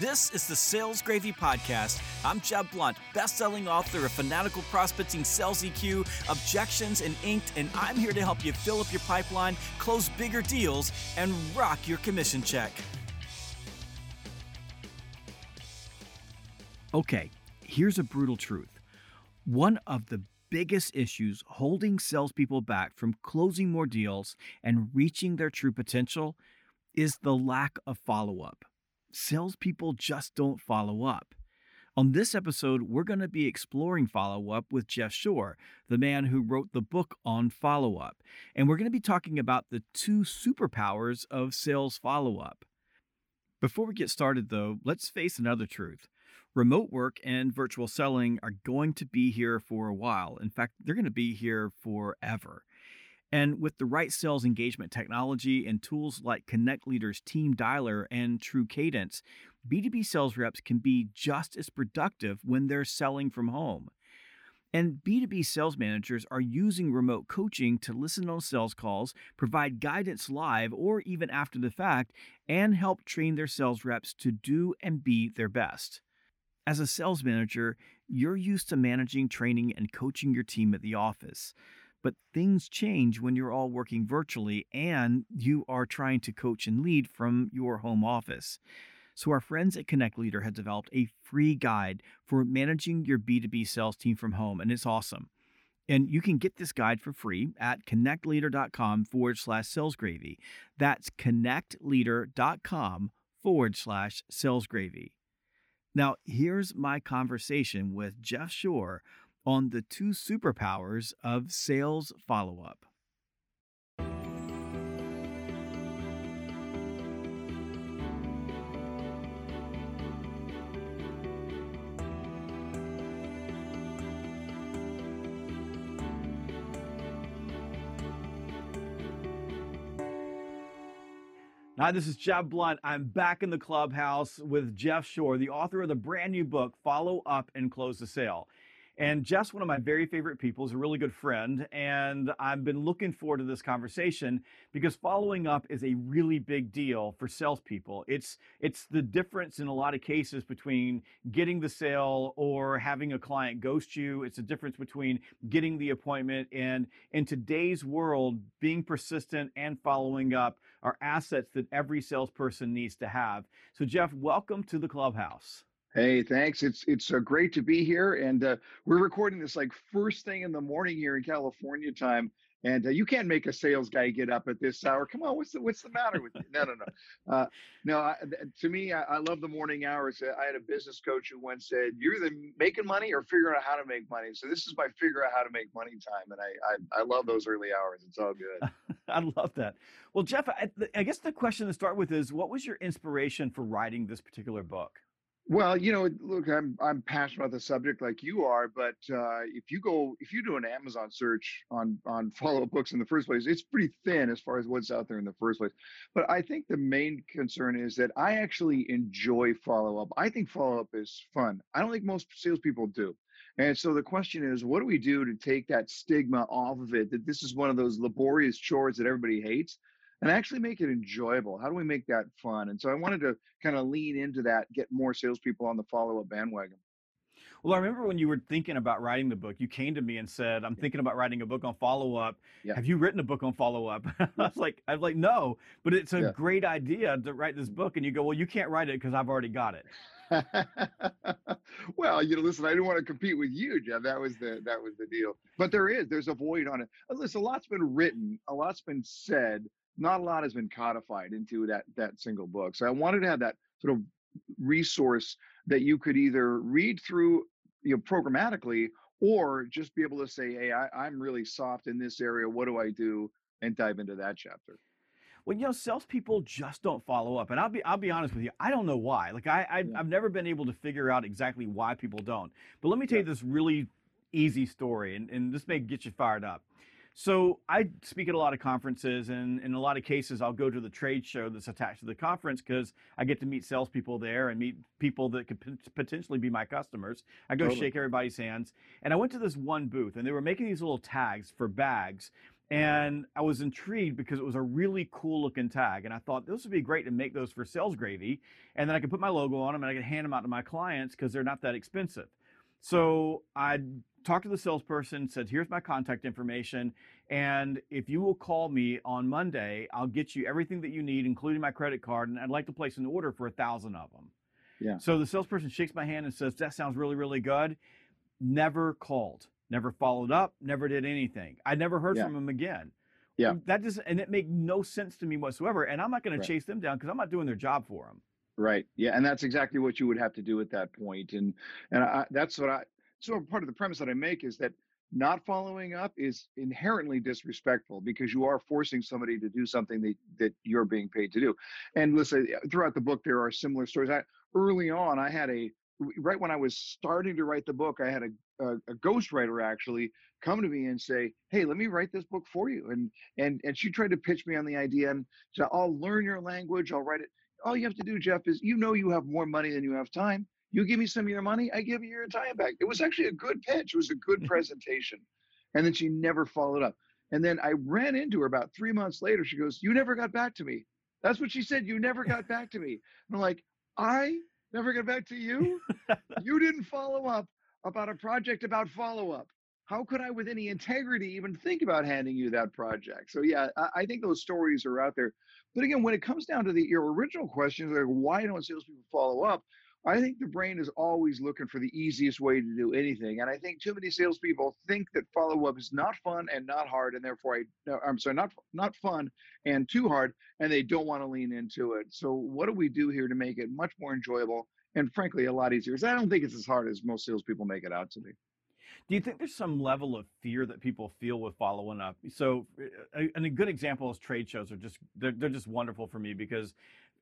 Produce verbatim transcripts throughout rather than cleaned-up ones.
This is the Sales Gravy Podcast. I'm Jeb Blount, best-selling author of Fanatical Prospecting, Sales E Q, Objections, and Inked, and I'm here to help you fill up your pipeline, close bigger deals, and rock your commission check. Okay, here's a brutal truth. One of the biggest issues holding salespeople back from closing more deals and reaching their true potential is the lack of follow-up. Salespeople just don't follow up. On this episode, we're going to be exploring follow-up with Jeff Shore, the man who wrote the book on follow-up. And we're going to be talking about the two superpowers of sales follow-up. Before we get started, though, let's face another truth. Remote work and virtual selling are going to be here for a while. In fact, they're going to be here forever. And with the right sales engagement technology and tools like Connect Leaders Team Dialer and True Cadence, B two B sales reps can be just as productive when they're selling from home. And B two B sales managers are using remote coaching to listen on sales calls, provide guidance live or even after the fact, and help train their sales reps to do and be their best. As a sales manager, you're used to managing, training, and coaching your team at the office. But things change when you're all working virtually and you are trying to coach and lead from your home office. So our friends at Connect Leader have developed a free guide for managing your B two B sales team from home, and it's awesome. And you can get this guide for free at connectleader.com forward slash salesgravy. That's connectleader.com forward slash salesgravy. Now, here's my conversation with Jeff Shore on the two superpowers of sales follow-up. Hi, this is Jeb Blount. I'm back in the clubhouse with Jeff Shore, the author of the brand new book, Follow Up and Close the Sale. And Jeff's one of my very favorite people. He's a really good friend. And I've been looking forward to this conversation because following up is a really big deal for salespeople. It's it's the difference in a lot of cases between getting the sale or having a client ghost you. It's the difference between getting the appointment. And in today's world, being persistent and following up are assets that every salesperson needs to have. So Jeff, welcome to the clubhouse. Hey, thanks. It's it's uh, great to be here. And uh, we're recording this like first thing in the morning here in California time. And uh, you can't make a sales guy get up at this hour. Come on, what's the, what's the matter with you? No, no, no. Uh, no, I, to me, I, I love the morning hours. I had a business coach who once said, you're either making money or figuring out how to make money. So this is my figure out how to make money time. And I I, I love those early hours. It's all good. I love that. Well, Jeff, I, I guess the question to start with is, what was your inspiration for writing this particular book? Well, you know, look, I'm I'm passionate about the subject like you are, but uh, if you go, if you do an Amazon search on on follow-up books in the first place, it's pretty thin as far as what's out there in the first place. But I think the main concern is that I actually enjoy follow-up. I think follow-up is fun. I don't think most salespeople do. And so the question is, what do we do to take that stigma off of it, that this is one of those laborious chores that everybody hates? And actually make it enjoyable. How do we make that fun? And so I wanted to kind of lean into that, get more salespeople on the follow-up bandwagon. Well, I remember when you were thinking about writing the book, you came to me and said, I'm thinking about writing a book on follow-up. Yeah. Have you written a book on follow-up? I was like, I was like, no, but it's a yeah. great idea to write this book. And you go, well, you can't write it because I've already got it. Well, you know, listen, I didn't want to compete with you, Jeff. That was the that was the deal. But there is, there's a void on it. Listen, a lot's been written, a lot's been said. Not a lot has been codified into that that single book. So I wanted to have that sort of resource that you could either read through, you know, programmatically, or just be able to say, hey, I, I'm really soft in this area. What do I do? And dive into that chapter. Well, you know, salespeople just don't follow up. And I'll be I'll be honest with you. I don't know why. Like I, I yeah. I've never been able to figure out exactly why people don't. But let me tell yeah. you this really easy story, and, and this may get you fired up. So I speak at a lot of conferences, and in a lot of cases, I'll go to the trade show that's attached to the conference because I get to meet salespeople there and meet people that could p- potentially be my customers. I go totally. Shake everybody's hands. And I went to this one booth, and they were making these little tags for bags And I was intrigued because it was a really cool looking tag. And I thought this would be great to make those for Sales Gravy. And then I could put my logo on them and I could hand them out to my clients because they're not that expensive. So I talked to the salesperson, said, here's my contact information. And if you will call me on Monday, I'll get you everything that you need, including my credit card. And I'd like to place an order for a thousand of them. Yeah. So the salesperson shakes my hand and says, that sounds really, really good. Never called. Never followed up, never did anything. I never heard yeah. from him again. Yeah. That just, and it made no sense to me whatsoever. And I'm not going right. to chase them down because I'm not doing their job for them. Right. Yeah. And that's exactly what you would have to do at that point. And, and I, that's what I, so part of the premise that I make is that not following up is inherently disrespectful because you are forcing somebody to do something that, that you're being paid to do. And listen, throughout the book, there are similar stories. I, early on, I had a, right when I was starting to write the book, I had a A, a ghostwriter actually come to me and say, hey, let me write this book for you. And and and she tried to pitch me on the idea and said, I'll learn your language, I'll write it. All you have to do, Jeff, is you know you have more money than you have time. You give me some of your money, I give you your time back. It was actually a good pitch. It was a good presentation. And then she never followed up. And then I ran into her about three months later. She goes, you never got back to me. That's what she said. You never got back to me. And I'm like, I never got back to you? You didn't follow up about a project about follow-up. How could I, with any integrity, even think about handing you that project? So yeah, I, I think those stories are out there. But again, when it comes down to the, your original questions, like why don't salespeople follow up? I think the brain is always looking for the easiest way to do anything. And I think too many salespeople think that follow-up is not fun and not hard, and therefore, I, no, I'm sorry, not, not fun and too hard, and they don't want to lean into it. So what do we do here to make it much more enjoyable and frankly, a lot easier? Because I don't think it's as hard as most salespeople make it out to be. Do you think there's some level of fear that people feel with following up? So, and a good example is trade shows are just, they're, they're just wonderful for me because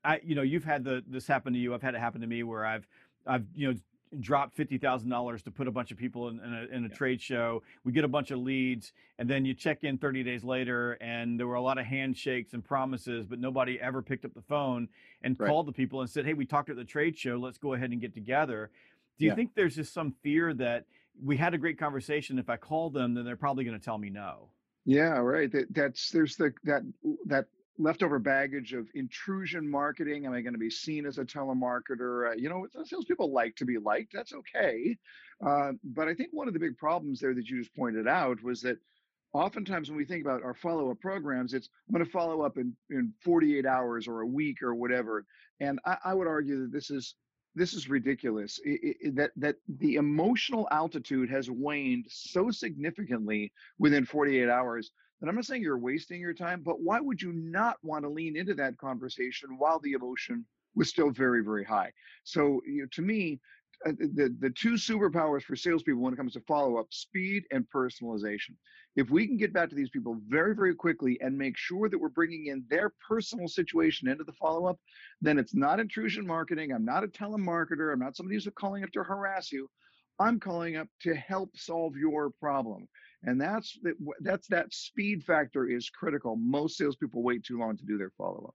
I, you know, you've had the, this happen to you. I've had it happen to me where I've, I've, you know, dropped fifty thousand dollars to put a bunch of people in, in a, in a yeah. trade show. We get a bunch of leads and then you check in thirty days later and there were a lot of handshakes and promises, but nobody ever picked up the phone and right. called the people and said, hey, we talked at the trade show. Let's go ahead and get together. Do you yeah. think there's just some fear that we had a great conversation? If I call them, then they're probably going to tell me no. Yeah. Right. That, that's, there's the, that, that, leftover baggage of intrusion marketing. Am I going to be seen as a telemarketer? Uh, you know, salespeople like to be liked. That's okay. Uh, but I think one of the big problems there that you just pointed out was that oftentimes when we think about our follow-up programs, it's I'm going to follow up in, in forty-eight hours or a week or whatever. And I, I would argue that this is this is ridiculous. It, it, that that the emotional altitude has waned so significantly within forty-eight hours. And I'm not saying you're wasting your time, but why would you not want to lean into that conversation while the emotion was still very, very high? So you know, to me, the, the two superpowers for salespeople when it comes to follow-up, speed and personalization. If we can get back to these people very, very quickly and make sure that we're bringing in their personal situation into the follow-up, then it's not intrusion marketing. I'm not a telemarketer. I'm not somebody who's calling up to harass you. I'm calling up to help solve your problem. And that's that, that's that speed factor is critical. Most salespeople wait too long to do their follow-up.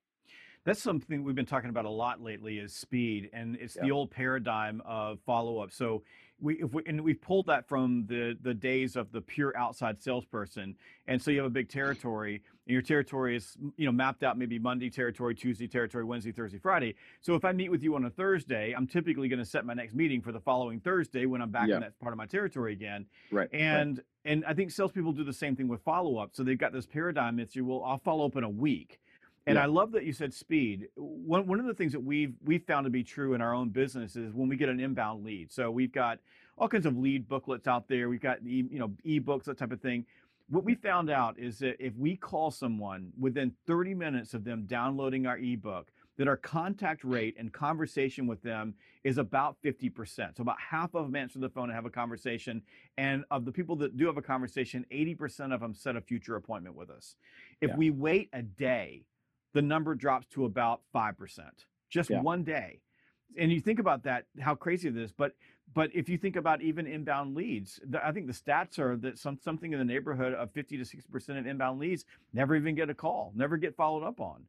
That's something we've been talking about a lot lately is speed. And it's yeah. the old paradigm of follow-up. So we, if we and we've pulled that from the, the days of the pure outside salesperson. And so you have a big territory and your territory is, you know, mapped out maybe Monday territory, Tuesday territory, Wednesday, Thursday, Friday. So if I meet with you on a Thursday, I'm typically going to set my next meeting for the following Thursday when I'm back yeah. in that part of my territory again. Right. And right. And I think salespeople do the same thing with follow-up. So they've got this paradigm. It's, well, I'll follow up in a week. And yeah. I love that you said speed. One one of the things that we've, we've found to be true in our own business is when we get an inbound lead. So we've got all kinds of lead booklets out there. We've got e, you know ebooks, that type of thing. What we found out is that if we call someone within thirty minutes of them downloading our ebook, that our contact rate and conversation with them is about fifty percent. So about half of them answer the phone and have a conversation. And of the people that do have a conversation, eighty percent of them set a future appointment with us. If yeah. we wait a day, the number drops to about five percent, just yeah. one day. And you think about that, how crazy it is. But but if you think about even inbound leads, the, I think the stats are that some something in the neighborhood of fifty to sixty percent of inbound leads never even get a call, never get followed up on.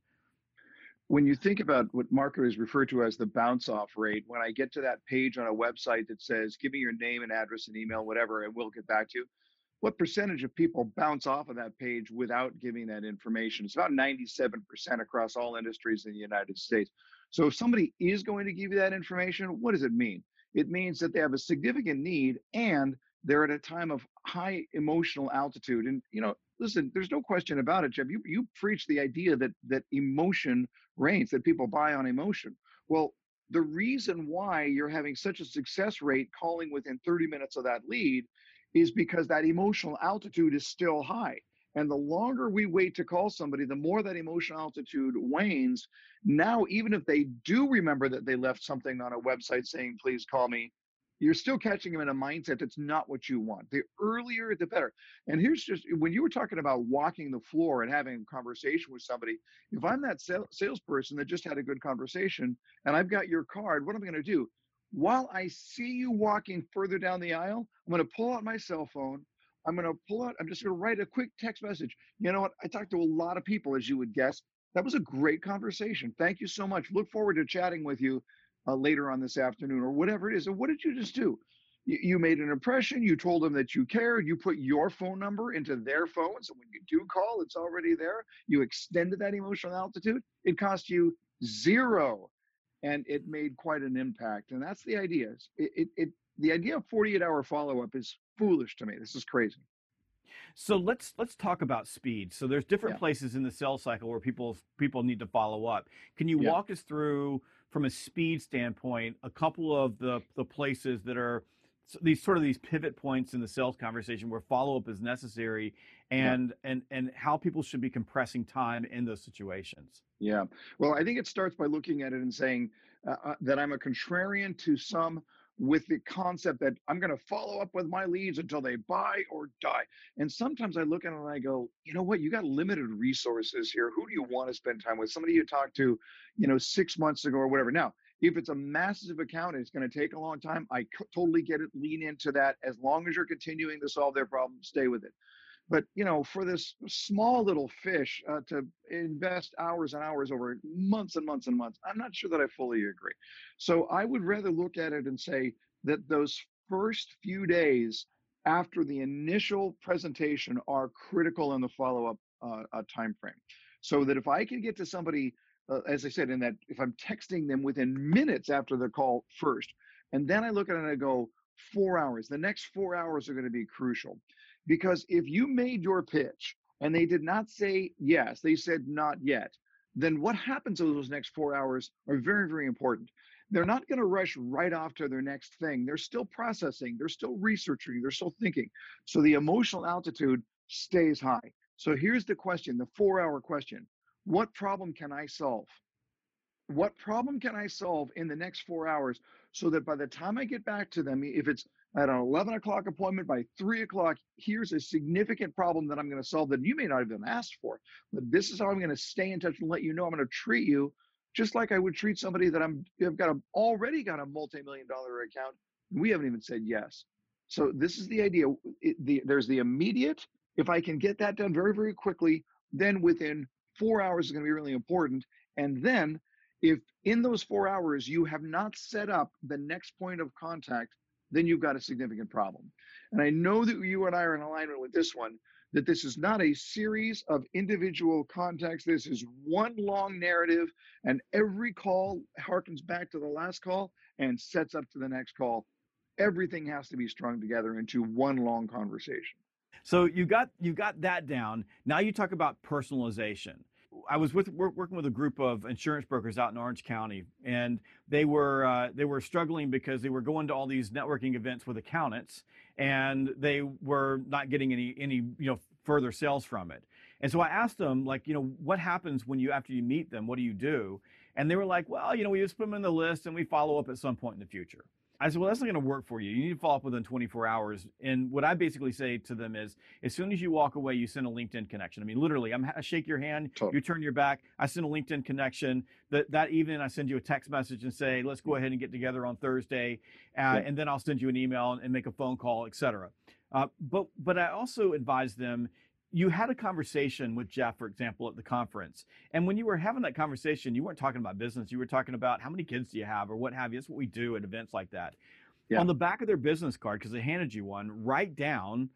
When you think about what marketers refer to as the bounce off rate, when I get to that page on a website that says, give me your name and address and email, whatever, and we'll get back to you. what percentage of people bounce off of that page without giving that information? It's about ninety-seven percent across all industries in the United States. So if somebody is going to give you that information, what does it mean? It means that they have a significant need and they're at a time of high emotional altitude. And, you know, listen, there's no question about it, Jeb. You, you preach the idea that, that emotion reigns, that people buy on emotion. Well, the reason why you're having such a success rate calling within thirty minutes of that lead is because that emotional altitude is still high. And the longer we wait to call somebody, the more that emotional altitude wanes. Now, even if they do remember that they left something on a website saying, please call me, you're still catching them in a mindset that's not what you want. The earlier, the better. And here's just, when you were talking about walking the floor and having a conversation with somebody, if I'm that salesperson that just had a good conversation and I've got your card, what am I going to do? While I see you walking further down the aisle, I'm going to pull out my cell phone. I'm going to pull out, I'm just going to write a quick text message. You know what? I talked to a lot of people, as you would guess. That was a great conversation. Thank you so much. Look forward to chatting with you uh, later on this afternoon, or whatever it is. And what did you just do? You, you made an impression. You told them that you cared. You put your phone number into their phone. So when you do call, it's already there. You extended that emotional altitude. It cost you zero. And it made quite an impact. And that's the idea. It, it, it, the idea of forty-eight hour follow-up is foolish to me. This is crazy. So let's let's talk about speed. So there's different yeah. places in the sales cycle where people people need to follow up. Can you yeah. walk us through, from a speed standpoint, a couple of the, the places that are these sort of these pivot points in the sales conversation where follow-up is necessary, and yeah. and and how people should be compressing time in those situations? Yeah, well, I think it starts by looking at it and saying uh, that I'm a contrarian to some, with the concept that I'm going to follow up with my leads until they buy or die. And sometimes I look at it and I go, you know what, you got limited resources here. Who do you want to spend time with? Somebody you talked to, you know, six months ago or whatever. Now, if it's a massive account and it's going to take a long time, I totally get it. Lean into that. As long as you're continuing to solve their problem, stay with it. But, you know, for this small little fish uh, to invest hours and hours over months and months and months, I'm not sure that I fully agree. So I would rather look at it and say that those first few days after the initial presentation are critical in the follow-up uh, uh, time frame. So that if I can get to somebody, uh, as I said, in that if I'm texting them within minutes after the call first, and then I look at it and I go, four hours, the next four hours are going to be crucial. Because if you made your pitch and they did not say yes, they said not yet, then what happens over those next four hours are very, very important. They're not going to rush right off to their next thing. They're still processing. They're still researching. They're still thinking. So the emotional altitude stays high. So here's the question, the four-hour question. What problem can I solve? What problem can I solve in the next four hours so that by the time I get back to them, if it's at an eleven o'clock appointment, by three o'clock, here's a significant problem that I'm going to solve that you may not have even asked for. But this is how I'm going to stay in touch and let you know I'm going to treat you just like I would treat somebody that I'm, I've got a, already got a multi-million dollar account. And we haven't even said yes. So this is the idea. It, the, there's the immediate. If I can get that done very, very quickly, then within four hours is going to be really important. And then if in those four hours you have not set up the next point of contact, then you've got a significant problem. And I know that you and I are in alignment with this one, that this is not a series of individual contacts. This is one long narrative, and every call harkens back to the last call and sets up to the next call. Everything has to be strung together into one long conversation. So you got you got that down. Now you talk about personalization. I was with working with a group of insurance brokers out in Orange County, and they were uh, they were struggling because they were going to all these networking events with accountants, and they were not getting any any you know further sales from it. And so I asked them, like, you know, what happens when you after you meet them? What do you do? And they were like, well, you know, we just put them in the list and we follow up at some point in the future. I said, well, that's not going to work for you. You need to follow up within twenty-four hours. And what I basically say to them is, as soon as you walk away, you send a LinkedIn connection. I mean, literally, I'm, I shake your hand, totally. You turn your back, I send a LinkedIn connection. That, that evening, I send you a text message and say, let's go ahead and get together on Thursday. Uh, yeah. And then I'll send you an email and, and make a phone call, et cetera. Uh, but, but I also advise them, you had a conversation with Jeff, for example, at the conference. And when you were having that conversation, you weren't talking about business. You were talking about how many kids do you have or what have you. That's what we do at events like that. Yeah. On the back of their business card, because they handed you one, write down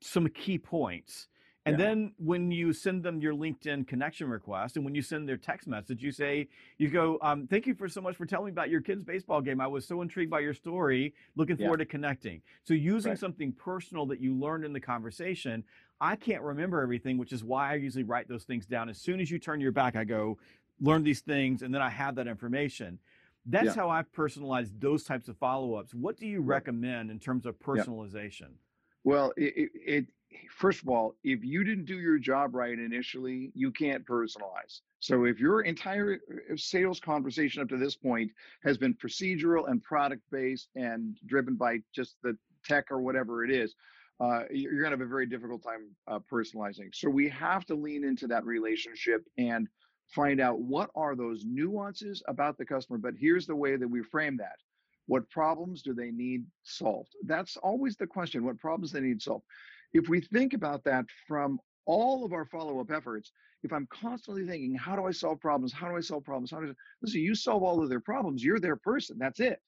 some key points. And yeah. then when you send them your LinkedIn connection request, and when you send their text message, you say, you go, um, thank you for so much for telling me about your kid's baseball game. I was so intrigued by your story, looking yeah. forward to connecting. So using right. something personal that you learned in the conversation. I can't remember everything, which is why I usually write those things down. As soon as you turn your back, I go, learn these things, and then I have that information. That's yeah. how I personalize those types of follow-ups. What do you recommend in terms of personalization? Yeah. Well, it, it, it, first of all, if you didn't do your job right initially, you can't personalize. So if your entire sales conversation up to this point has been procedural and product-based and driven by just the tech or whatever it is, Uh, you're going to have a very difficult time uh, personalizing. So we have to lean into that relationship and find out what are those nuances about the customer. But here's the way that we frame that. What problems do they need solved? That's always the question, what problems they need solved. If we think about that from all of our follow-up efforts, if I'm constantly thinking, how do I solve problems? How do I solve problems? How do I... Listen, you solve all of their problems. You're their person. That's it.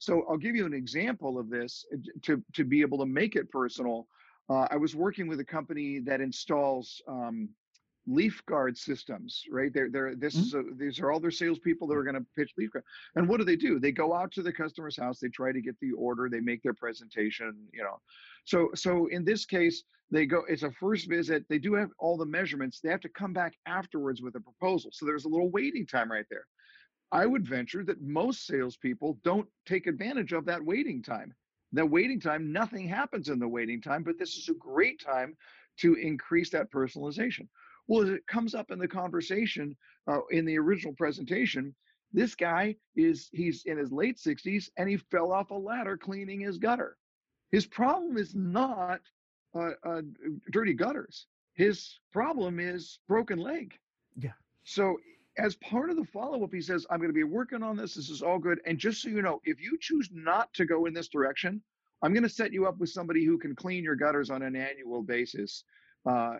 So I'll give you an example of this to, to be able to make it personal. Uh, I was working with a company that installs um, Leaf guard systems, right? They're, they're, this mm-hmm. is a, these are all their salespeople that are going to pitch Leaf guard. And what do they do? They go out to the customer's house. They try to get the order. They make their presentation, you know. So, so in this case, they go, it's a first visit. They do have all the measurements. They have to come back afterwards with a proposal. So there's a little waiting time right there. I would venture that most salespeople don't take advantage of that waiting time. That waiting time, nothing happens in the waiting time, but this is a great time to increase that personalization. Well, as it comes up in the conversation, uh, in the original presentation, this guy is, he's in his late sixties and he fell off a ladder cleaning his gutter. His problem is not uh, uh, dirty gutters. His problem is broken leg. Yeah. So, as part of the follow-up, he says, I'm going to be working on this. This is all good. And just so you know, if you choose not to go in this direction, I'm going to set you up with somebody who can clean your gutters on an annual basis. Uh,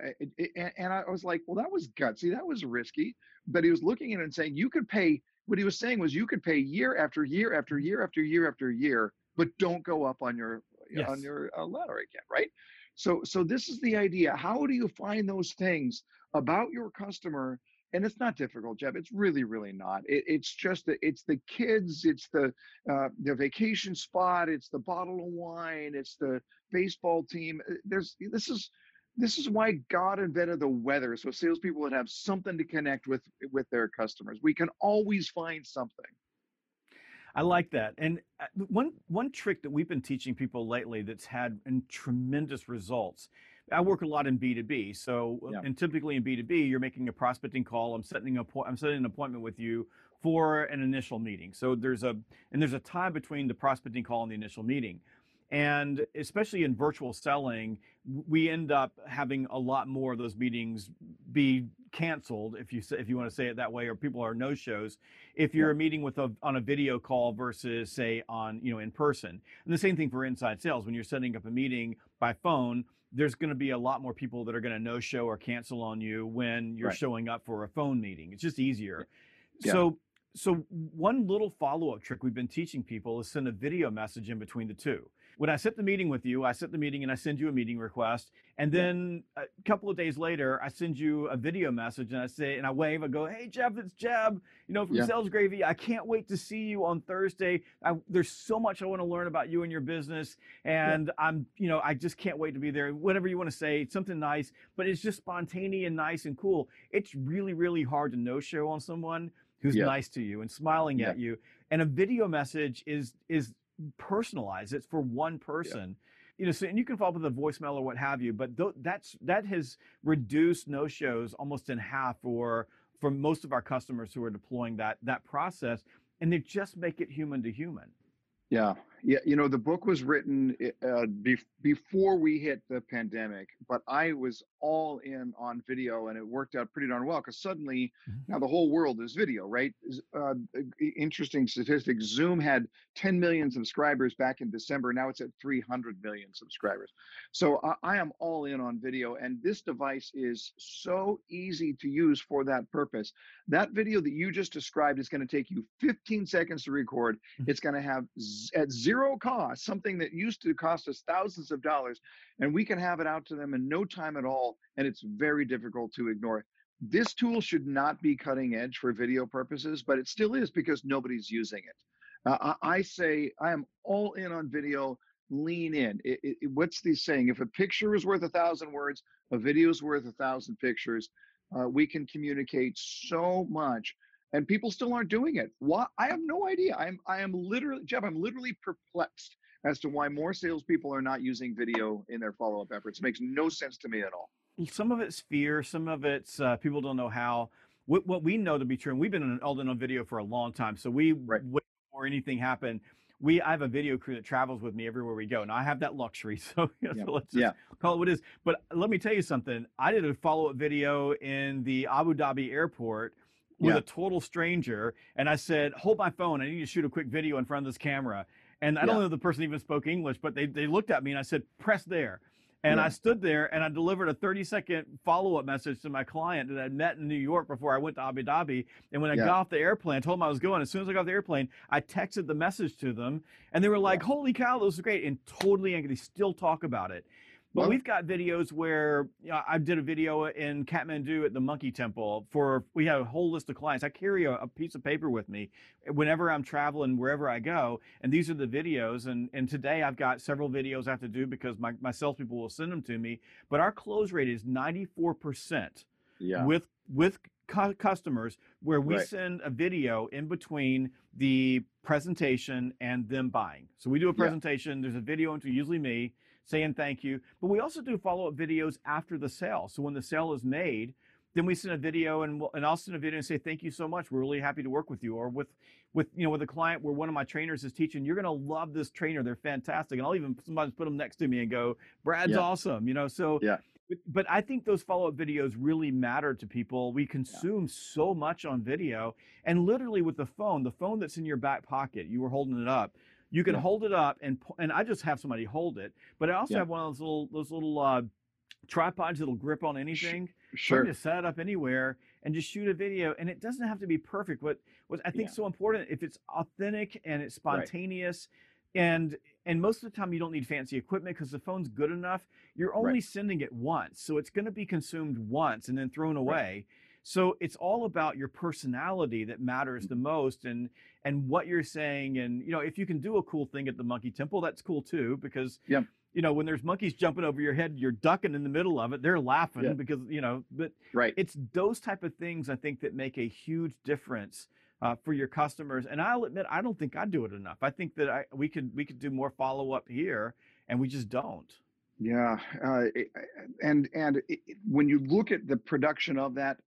and I was like, well, that was gutsy. That was risky. But he was looking at it and saying, you could pay. What he was saying was you could pay year after year after year after year after year, but don't go up on your yes. on your ladder again, right? So, so this is the idea. How do you find those things about your customer? And it's not difficult, Jeb. It's really, really not. It, it's just that it's the kids, it's the uh, the vacation spot, it's the bottle of wine, it's the baseball team. There's this is this is why God invented the weather, so salespeople would have something to connect with with their customers. We can always find something. I like that. And one one trick that we've been teaching people lately that's had tremendous results. I work a lot in B two B, so yeah. and typically in B two B, you're making a prospecting call. I'm setting a po- I'm setting an appointment with you for an initial meeting. So there's a and there's a tie between the prospecting call and the initial meeting, and especially in virtual selling, we end up having a lot more of those meetings be canceled, if you if you want to say it that way, or people are no shows. If you're yeah. meeting with a on a video call versus say on you know in person, and the same thing for inside sales when you're setting up a meeting by phone. There's going to be a lot more people that are going to no-show or cancel on you when you're right. showing up for a phone meeting. It's just easier. Yeah. So, so one little follow-up trick we've been teaching people is send a video message in between the two. When I set the meeting with you, I set the meeting and I send you a meeting request. And then a couple of days later, I send you a video message and I say, and I wave, I go, hey, Jeff, it's Jeb, you know, from yeah. Sales Gravy. I can't wait to see you on Thursday. I, there's so much I want to learn about you and your business. And yeah. I'm, you know, I just can't wait to be there. Whatever you want to say, something nice, but it's just spontaneous and nice and cool. It's really, really hard to no-show on someone who's yeah. nice to you and smiling yeah. at you. And a video message is, is, personalize it's for one person yeah. you know so and you can follow up with a voicemail or what have you, but th- that's that has reduced no-shows almost in half for for most of our customers who are deploying that that process, and they just make it human to human. Yeah yeah you know the book was written uh, be- before we hit the pandemic, but I was all in on video and it worked out pretty darn well, because suddenly mm-hmm. now the whole world is video, right? Uh, interesting statistic, Zoom had ten million subscribers back in December. Now it's at three hundred million subscribers. So I, I am all in on video, and this device is so easy to use for that purpose. That video that you just described is going to take you fifteen seconds to record. Mm-hmm. It's going to have z- at zero cost, something that used to cost us thousands of dollars, and we can have it out to them in no time at all, and it's very difficult to ignore. This tool should not be cutting edge for video purposes, but it still is because nobody's using it. Uh, I say I am all in on video. Lean in. It, it, what's the saying? If a picture is worth a thousand words, a video is worth a thousand pictures. Uh, we can communicate so much, and people still aren't doing it. Why? I have no idea. I'm I am literally, Jeff, I'm literally perplexed as to why more salespeople are not using video in their follow-up efforts. It makes no sense to me at all. Some of it's fear. Some of it's uh, people don't know how. What, what we know to be true, and we've been all in on video for a long time, so we right. wait before anything happened. We, I have a video crew that travels with me everywhere we go. Now I have that luxury, so, you know, yeah. so let's just yeah. call it what it is. But let me tell you something. I did a follow-up video in the Abu Dhabi airport with yeah. a total stranger, and I said, hold my phone. I need to shoot a quick video in front of this camera. And I yeah. don't know if the person even spoke English, but they, they looked at me, and I said, press there. And yeah. I stood there, and I delivered a thirty-second follow-up message to my client that I met in New York before I went to Abu Dhabi. And when I yeah. got off the airplane, I told them I was going. As soon as I got off the airplane, I texted the message to them, and they were like, yeah. holy cow, this is great, and totally angry. They still talk about it. But well, we've got videos where, you know, I did a video in Kathmandu at the Monkey Temple for, we have a whole list of clients. I carry a, a piece of paper with me whenever I'm traveling, wherever I go. And these are the videos. And, and today I've got several videos I have to do because my, my salespeople will send them to me. But our close rate is ninety-four percent yeah. with, with cu- customers where we right. send a video in between the presentation and them buying. So we do a presentation. Yeah. There's a video into usually me saying thank you, but we also do follow-up videos after the sale. So when the sale is made, then we send a video, and we'll, and I'll send a video and say, thank you so much. We're really happy to work with you. Or with, with you know, with a client where one of my trainers is teaching, you're going to love this trainer. They're fantastic. And I'll even sometimes put them next to me and go, Brad's yeah. awesome. You know, so, yeah. but I think those follow-up videos really matter to people. We consume yeah. so much on video, and literally with the phone, the phone that's in your back pocket, you were holding it up. You can yeah. hold it up, and and I just have somebody hold it. But I also yeah. have one of those little those little uh, tripods that'll grip on anything. Sure, you can just set it up anywhere and just shoot a video. And it doesn't have to be perfect. What what I think yeah. so important, if it's authentic and it's spontaneous, right. and and most of the time you don't need fancy equipment because the phone's good enough. You're only right. sending it once, so it's going to be consumed once and then thrown away. Right. So it's all about your personality that matters the most, and and what you're saying. And, you know, if you can do a cool thing at the Monkey Temple, that's cool too, because, yeah. you know, when there's monkeys jumping over your head, you're ducking in the middle of it. They're laughing yeah. because, you know, but right. it's those type of things, I think, that make a huge difference uh, for your customers. And I'll admit, I don't think I do it enough. I think that I, we could we could do more follow up here, and we just don't. Yeah. Uh, and and it, when you look at the production of that,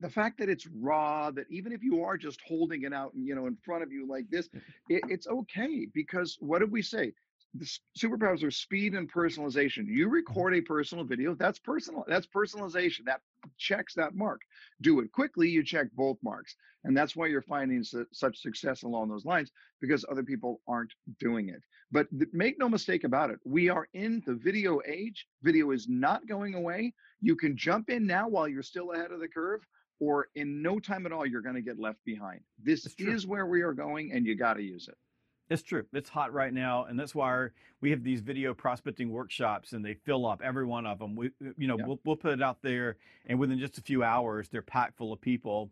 the fact that it's raw, that even if you are just holding it out, you know, in front of you like this, it, it's okay. Because what did we say? The superpowers are speed and personalization. You record a personal video, that's personal. That's personalization. That checks that mark. Do it quickly, you check both marks. And that's why you're finding su- such success along those lines, because other people aren't doing it. But th- make no mistake about it. We are in the video age. Video is not going away. You can jump in now while you're still ahead of the curve, or in no time at all, you're going to get left behind. This is where we are going, and you got to use it. It's true. It's hot right now, and that's why our, we have these video prospecting workshops, and they fill up every one of them. We, you know, yeah. we'll we'll put it out there, and within just a few hours, they're packed full of people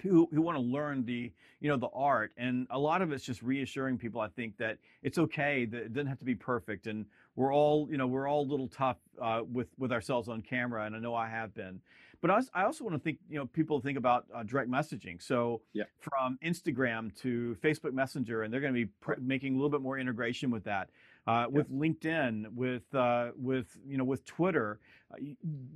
who who want to learn the you know the art. And a lot of it's just reassuring people, I think, that it's okay, that it doesn't have to be perfect, and we're all you know we're all a little tough uh, with with ourselves on camera, and I know I have been. But I also want to think, you know, people think about uh, direct messaging. So yeah. from Instagram to Facebook Messenger, and they're going to be pr- making a little bit more integration with that, uh, with yeah. LinkedIn, with uh, with you know, with Twitter. Uh,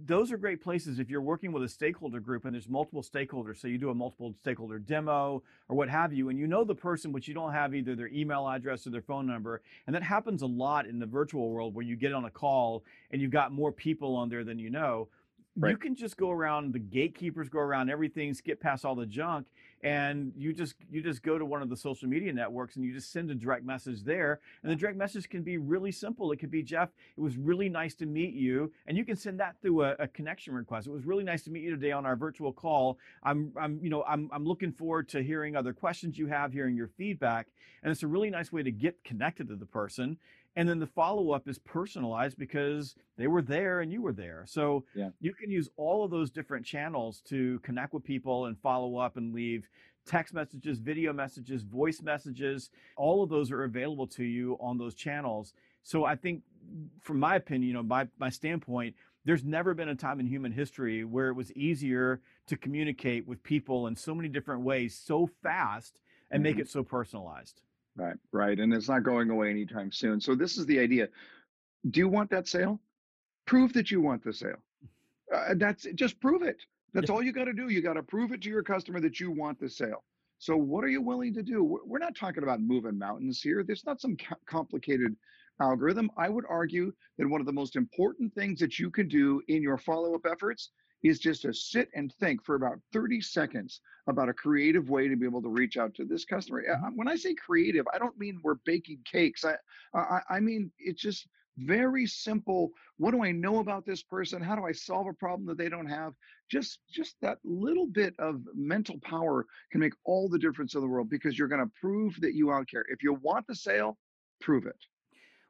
those are great places if you're working with a stakeholder group and there's multiple stakeholders. So you do a multiple stakeholder demo or what have you, and you know the person, but you don't have either their email address or their phone number. And that happens a lot in the virtual world where you get on a call and you've got more people on there than you know. Right. You can just go around, the gatekeepers go around everything, skip past all the junk, and you just you just go to one of the social media networks and you just send a direct message there. And the direct message can be really simple. It could be, Jeff, it was really nice to meet you. And you can send that through a, a connection request. It was really nice to meet you today on our virtual call. I'm, I'm you know, I'm, I'm looking forward to hearing other questions you have, hearing your feedback. And it's a really nice way to get connected to the person. And then the follow-up is personalized because they were there and you were there. So yeah. you can use all of those different channels to connect with people and follow up and leave text messages, video messages, voice messages. All of those are available to you on those channels. So I think, from my opinion, you know, my, my standpoint, there's never been a time in human history where it was easier to communicate with people in so many different ways so fast and mm-hmm. make it so personalized. Right, right. And it's not going away anytime soon. So this is the idea. Do you want that sale? Prove that you want the sale. Uh, that's just prove it. That's yeah. all you got to do. You got to prove it to your customer that you want the sale. So what are you willing to do? We're not talking about moving mountains here. There's not some complicated algorithm. I would argue that one of the most important things that you can do in your follow-up efforts is just to sit and think for about thirty seconds about a creative way to be able to reach out to this customer. When I say creative, I don't mean we're baking cakes. I, I, I mean, it's just very simple. What do I know about this person? How do I solve a problem that they don't have? Just, just that little bit of mental power can make all the difference in the world, because you're going to prove that you out care. If you want the sale, prove it.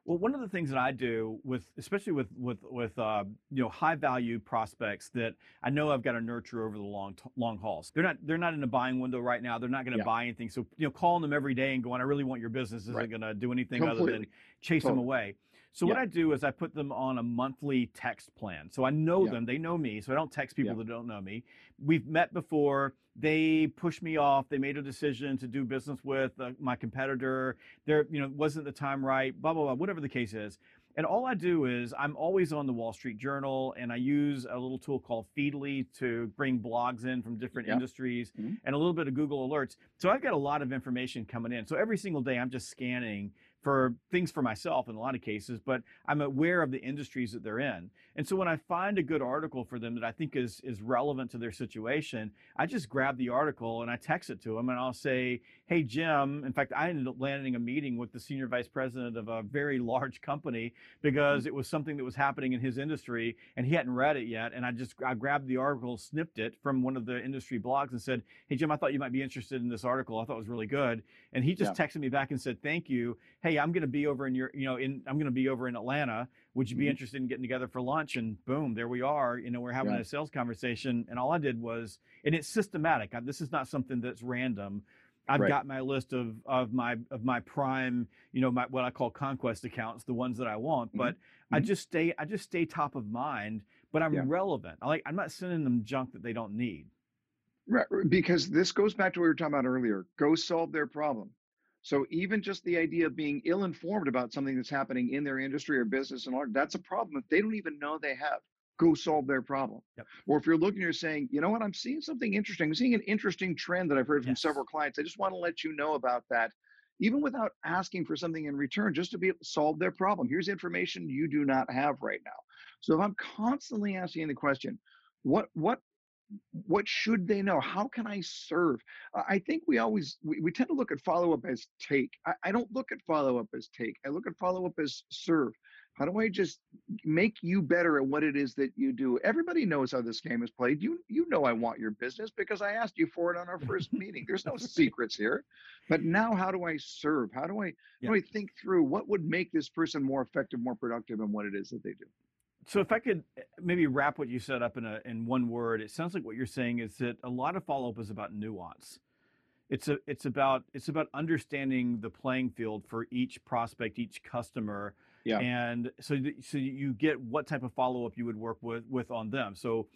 Well, one of the things that I do with, especially with with with uh, you know, high value prospects that I know I've got to nurture over the long long hauls. They're not they're not in a buying window right now. They're not going to yeah. buy anything. So you know, calling them every day and going, I really want your business, isn't right. going to do anything Completely. other than chase totally. them away. So yeah. what I do is I put them on a monthly text plan. So I know yeah. them, they know me. So I don't text people yeah. that don't know me. We've met before. They pushed me off. They made a decision to do business with uh, my competitor. There, you know, wasn't the time right, blah, blah, blah, whatever the case is. And all I do is I'm always on the Wall Street Journal, and I use a little tool called Feedly to bring blogs in from different yeah. industries mm-hmm. and a little bit of Google Alerts. So I've got a lot of information coming in. So every single day I'm just scanning for things for myself in a lot of cases, but I'm aware of the industries that they're in. And so when I find a good article for them that I think is is relevant to their situation, I just grab the article and I text it to them, and I'll say, hey, Jim, in fact, I ended up landing a meeting with the senior vice president of a very large company because it was something that was happening in his industry and he hadn't read it yet. And I just I grabbed the article, snipped it from one of the industry blogs and said, hey, Jim, I thought you might be interested in this article. I thought it was really good. And he just yeah. texted me back and said, thank you. Hey, I'm going to be over in your, you know, in, I'm going to be over in Atlanta. Would you be mm-hmm. interested in getting together for lunch? And boom, there we are. You know, we're having yeah. a sales conversation. And all I did was, and it's systematic. I, this is not something that's random. I've right. got my list of, of my, of my prime, you know, my, what I call conquest accounts, the ones that I want, mm-hmm. but mm-hmm. I just stay, I just stay top of mind, but I'm yeah. relevant. I like, I'm not sending them junk that they don't need. Right. Because this goes back to what we were talking about earlier. Go solve their problem. So even just the idea of being ill-informed about something that's happening in their industry or business and all, that's a problem if they don't even know they have. Go solve their problem. Yep. Or if you're looking, you're saying, you know what, I'm seeing something interesting. I'm seeing an interesting trend that I've heard from yes. several clients. I just want to let you know about that. Even without asking for something in return, just to be able to solve their problem. Here's information you do not have right now. So if I'm constantly asking the question, what, what, What should they know? How can I serve? I think we always, we, we tend to look at follow-up as take. I, I don't look at follow-up as take. I look at follow-up as serve. How do I just make you better at what it is that you do? Everybody knows how this game is played. You you know I want your business because I asked you for it on our first meeting. There's no secrets here. But now how do I serve? How do I, yeah. how do I think through what would make this person more effective, more productive in what it is that they do? So if I could maybe wrap what you said up in a, in one word, it sounds like what you're saying is that a lot of follow-up is about nuance. It's a, it's about, it's about understanding the playing field for each prospect, each customer. Yeah. And so, th- so you get what type of follow-up you would work with, with on them. So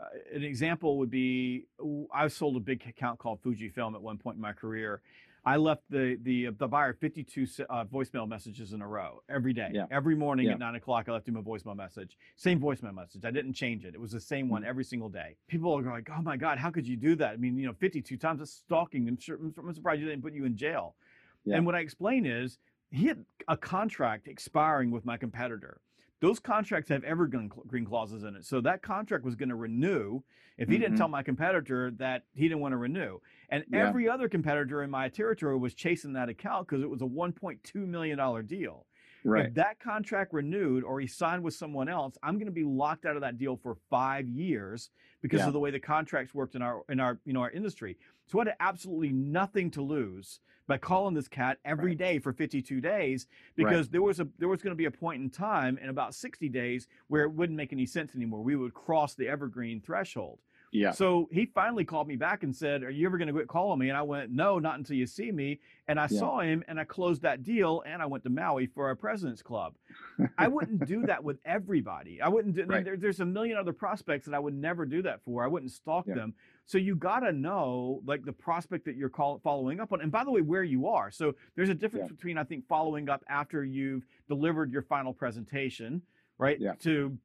uh, an example would be, I sold a big account called Fujifilm at one point in my career. I left the the the buyer fifty-two uh, voicemail messages in a row every day. Yeah. Every morning yeah. at nine o'clock, I left him a voicemail message. Same voicemail message. I didn't change it. It was the same one every single day. People are like, "Oh my God, how could you do that?" I mean, you know, fifty-two times. That's stalking. I'm, sure, I'm surprised you didn't put you in jail. Yeah. And what I explain is, he had a contract expiring with my competitor. Those contracts have evergreen clauses in it. So that contract was going to renew if he mm-hmm. didn't tell my competitor that he didn't want to renew. And yeah. every other competitor in my territory was chasing that account because it was a one point two million dollars deal. Right. If that contract renewed or he signed with someone else, I'm going to be locked out of that deal for five years because yeah. of the way the contracts worked in our in our you know our industry. So I had absolutely nothing to lose by calling this cat every right. day for fifty-two days because right. there was a there was going to be a point in time in about sixty days where it wouldn't make any sense anymore. We would cross the evergreen threshold. Yeah. So he finally called me back and said, are you ever going to quit calling me? And I went, no, not until you see me. And I yeah. saw him and I closed that deal and I went to Maui for our President's Club. I wouldn't do that with everybody. I wouldn't do, right. I mean, there, there's a million other prospects that I would never do that for. I wouldn't stalk yeah. them. So you got to know like the prospect that you're call, following up on. And by the way, where you are. So there's a difference yeah. between, I think, following up after you've delivered your final presentation, right? Yeah. To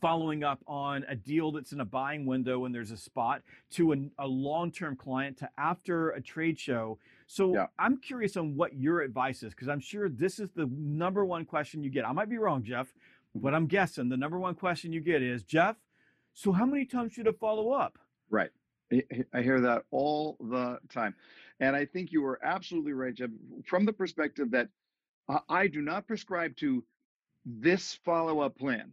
following up on a deal that's in a buying window and there's a spot to a, a long-term client to after a trade show. So yeah. I'm curious on what your advice is, because I'm sure this is the number one question you get. I might be wrong, Jeff, but I'm guessing the number one question you get is, Jeff, so how many times should I follow up? Right. I hear that all the time. And I think you were absolutely right, Jeb, from the perspective that I do not prescribe to this follow-up plan.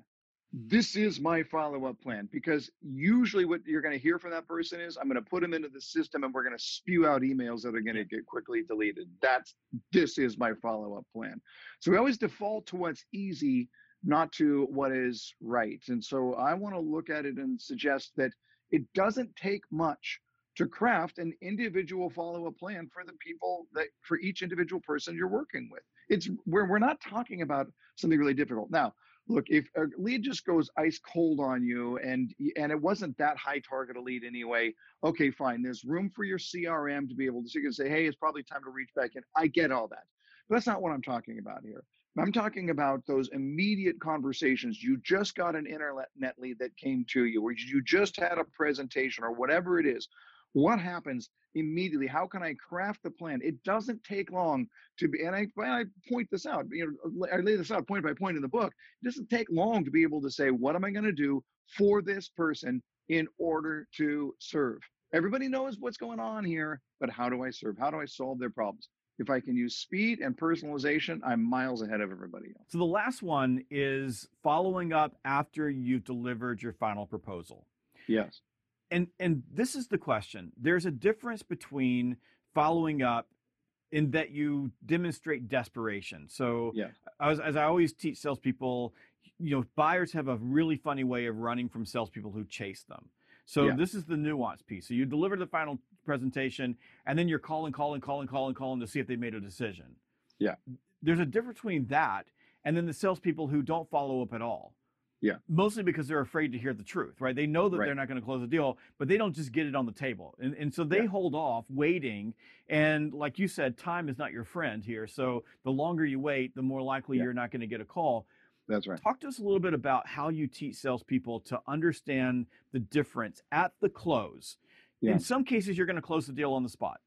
This is my follow-up plan, because usually what you're going to hear from that person is, I'm going to put them into the system and we're going to spew out emails that are going to get quickly deleted. That's, this is my follow-up plan. So we always default to what's easy, not to what is right. And so I want to look at it and suggest that it doesn't take much to craft an individual follow-up plan for the people that, for each individual person you're working with. It's where we're not talking about something really difficult. Now, look, if a lead just goes ice cold on you and and it wasn't that high target a lead anyway, okay, fine. There's room for your C R M to be able to, so you can say, hey, it's probably time to reach back in. I get all that. But that's not what I'm talking about here. I'm talking about those immediate conversations. You just got an internet lead that came to you, or you just had a presentation or whatever it is. What happens immediately? How can I craft the plan? It doesn't take long to be, and I, I point this out, you know, I lay this out point by point in the book. It doesn't take long to be able to say, what am I going to do for this person in order to serve? Everybody knows what's going on here, but how do I serve? How do I solve their problems? If I can use speed and personalization, I'm miles ahead of everybody else. So the last one is following up after you've delivered your final proposal. Yes. And and this is the question. There's a difference between following up in that you demonstrate desperation. So yeah. as, as I always teach salespeople, you know, buyers have a really funny way of running from salespeople who chase them. So yeah. this is the nuance piece. So you deliver the final presentation and then you're calling, calling, calling, calling, calling to see if they made a decision. Yeah. There's a difference between that and then the salespeople who don't follow up at all. Yeah. Mostly because they're afraid to hear the truth, right? They know that right. they're not going to close the deal, but they don't just get it on the table. And and so they yeah. hold off waiting. And like you said, time is not your friend here. So the longer you wait, the more likely yeah. you're not going to get a call. That's right. Talk to us a little bit about how you teach salespeople to understand the difference at the close. Yeah. In some cases, you're going to close the deal on the spot.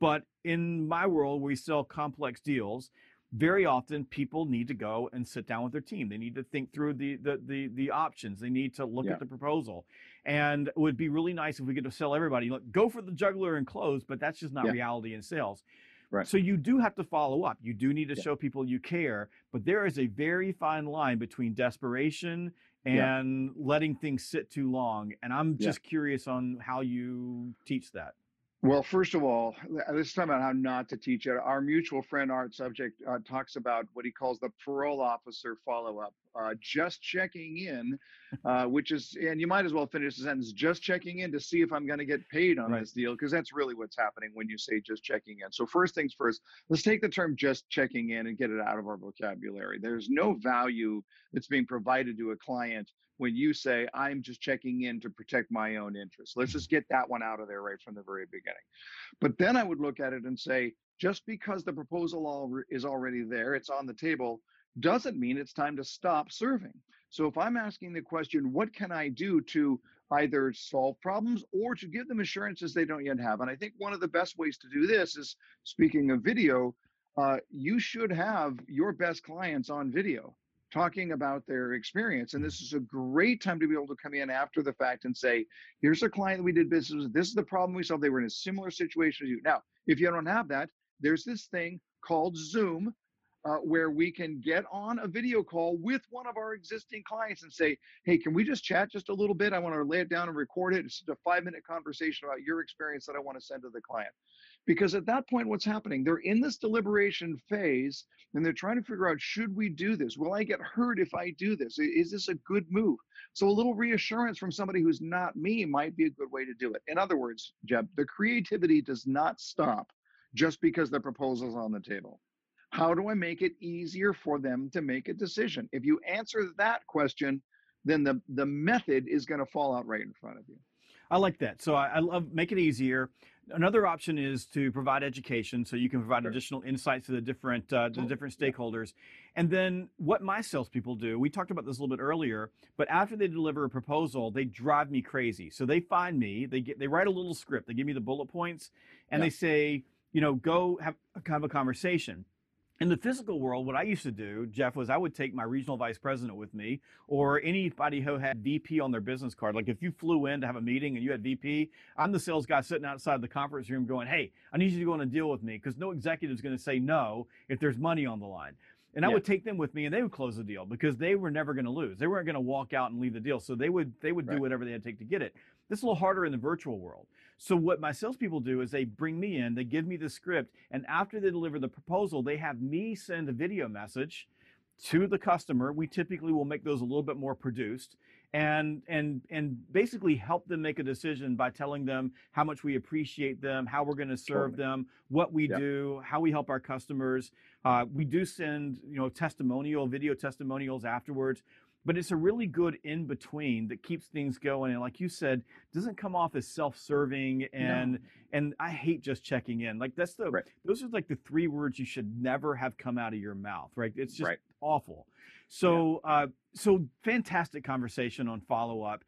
But in my world, we sell complex deals. Very often people need to go and sit down with their team. They need to think through the the the, the options. They need to look yeah. at the proposal. And it would be really nice if we could to sell everybody, look, go for the juggler and close, but that's just not yeah. reality in sales. Right. So you do have to follow up. You do need to yeah. show people you care, but there is a very fine line between desperation and yeah. letting things sit too long. And I'm just yeah. curious on how you teach that. Well, first of all, let's talk about how not to teach it. Our mutual friend, Art Subject, uh, talks about what he calls the parole officer follow-up, uh, just checking in, uh, which is, and you might as well finish the sentence, just checking in to see if I'm going to get paid on right. this deal, because that's really what's happening when you say just checking in. So first things first, let's take the term just checking in and get it out of our vocabulary. There's no value that's being provided to a client when you say, I'm just checking in to protect my own interests. Let's just get that one out of there right from the very beginning. But then I would look at it and say, just because the proposal is already there, it's on the table, doesn't mean it's time to stop serving. So if I'm asking the question, what can I do to either solve problems or to give them assurances they don't yet have? And I think one of the best ways to do this is, speaking of video, uh, you should have your best clients on video. talking about their experience. And this is a great time to be able to come in after the fact and say, here's a client that we did business with. This is the problem we solved. They were in a similar situation as you. Now, if you don't have that, there's this thing called Zoom, uh, where we can get on a video call with one of our existing clients and say, hey, can we just chat just a little bit? I want to lay it down and record it. It's just a five minute conversation about your experience that I want to send to the client. Because at that point, what's happening? They're in this deliberation phase, and they're trying to figure out, should we do this? Will I get hurt if I do this? Is this a good move? So a little reassurance from somebody who's not me might be a good way to do it. In other words, Jeb, the creativity does not stop just because the proposal's on the table. How do I make it easier for them to make a decision? If you answer that question, then the, the method is going to fall out right in front of you. I like that. So I, I love make it easier. Another option is to provide education, so you can provide sure. additional insights to the different uh, to the different stakeholders. And then what my salespeople do, we talked about this a little bit earlier, but after they deliver a proposal, they drive me crazy. So they find me, they get they write a little script, they give me the bullet points, and yeah. they say, you know, go have, have a conversation. In the physical world, what I used to do, Jeff, was I would take my regional vice president with me, or anybody who had V P on their business card. Like if you flew in to have a meeting and you had V P, I'm the sales guy sitting outside the conference room going, hey, I need you to go on a deal with me, because no executive's going to say no if there's money on the line. And I yeah. would take them with me, and they would close the deal because they were never going to lose. They weren't going to walk out and leave the deal. So they would they would right. do whatever they had to take to get it. This is a little harder in the virtual world. So what my salespeople do is they bring me in, they give me the script, and after they deliver the proposal, they have me send a video message to the customer. We typically will make those a little bit more produced, and and and basically help them make a decision by telling them how much we appreciate them, how we're going to serve totally. them, what we yep. do, how we help our customers. Uh, we do send, you know, testimonial, video testimonials afterwards. But it's a really good in-between that keeps things going. And like you said, doesn't come off as self-serving. And no. and I hate just checking in. Like that's the right. those are like the three words you should never have come out of your mouth, right? It's just right. awful. So yeah. uh, so fantastic conversation on follow-up.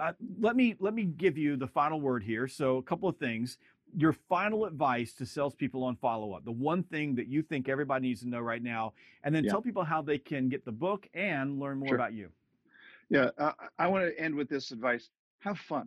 Uh, let me let me give you the final word here. So a couple of things. Your final advice to salespeople on follow-up, the one thing that you think everybody needs to know right now, and then yeah. tell people how they can get the book and learn more sure. about you. Yeah, uh, I want to end with this advice. Have fun.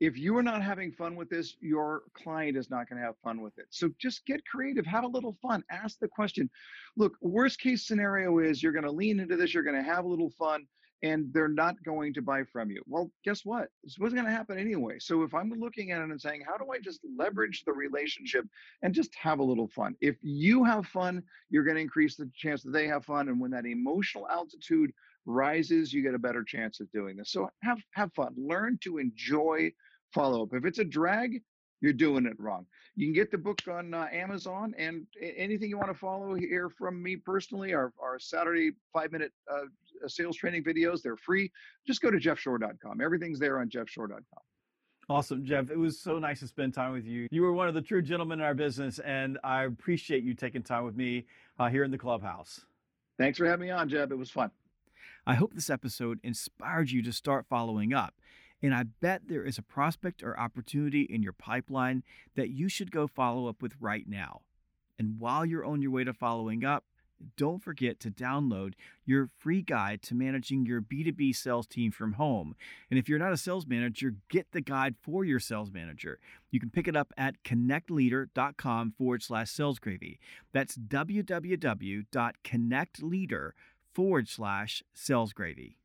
If you are not having fun with this, your client is not going to have fun with it. So just get creative, have a little fun, ask the question. Look, worst case scenario is you're going to lean into this, you're going to have a little fun, and they're not going to buy from you. Well, guess what? This wasn't going to happen anyway. So if I'm looking at it and saying, how do I just leverage the relationship and just have a little fun? If you have fun, you're going to increase the chance that they have fun. And when that emotional altitude rises, you get a better chance of doing this. So have, have fun. Learn to enjoy follow-up. If it's a drag, you're doing it wrong. You can get the book on uh, Amazon, and anything you want to follow here from me personally, our, our Saturday five-minute uh, sales training videos, they're free. Just go to jeff shore dot com. Everything's there on jeff shore dot com. Awesome, Jeff. It was so nice to spend time with you. You were one of the true gentlemen in our business, and I appreciate you taking time with me uh, here in the clubhouse. Thanks for having me on, Jeb. It was fun. I hope this episode inspired you to start following up. And I bet there is a prospect or opportunity in your pipeline that you should go follow up with right now. And while you're on your way to following up, don't forget to download your free guide to managing your B two B sales team from home. And if you're not a sales manager, get the guide for your sales manager. You can pick it up at connect leader dot com forward slash sales gravy. That's www dot connect leader forward slash sales gravy.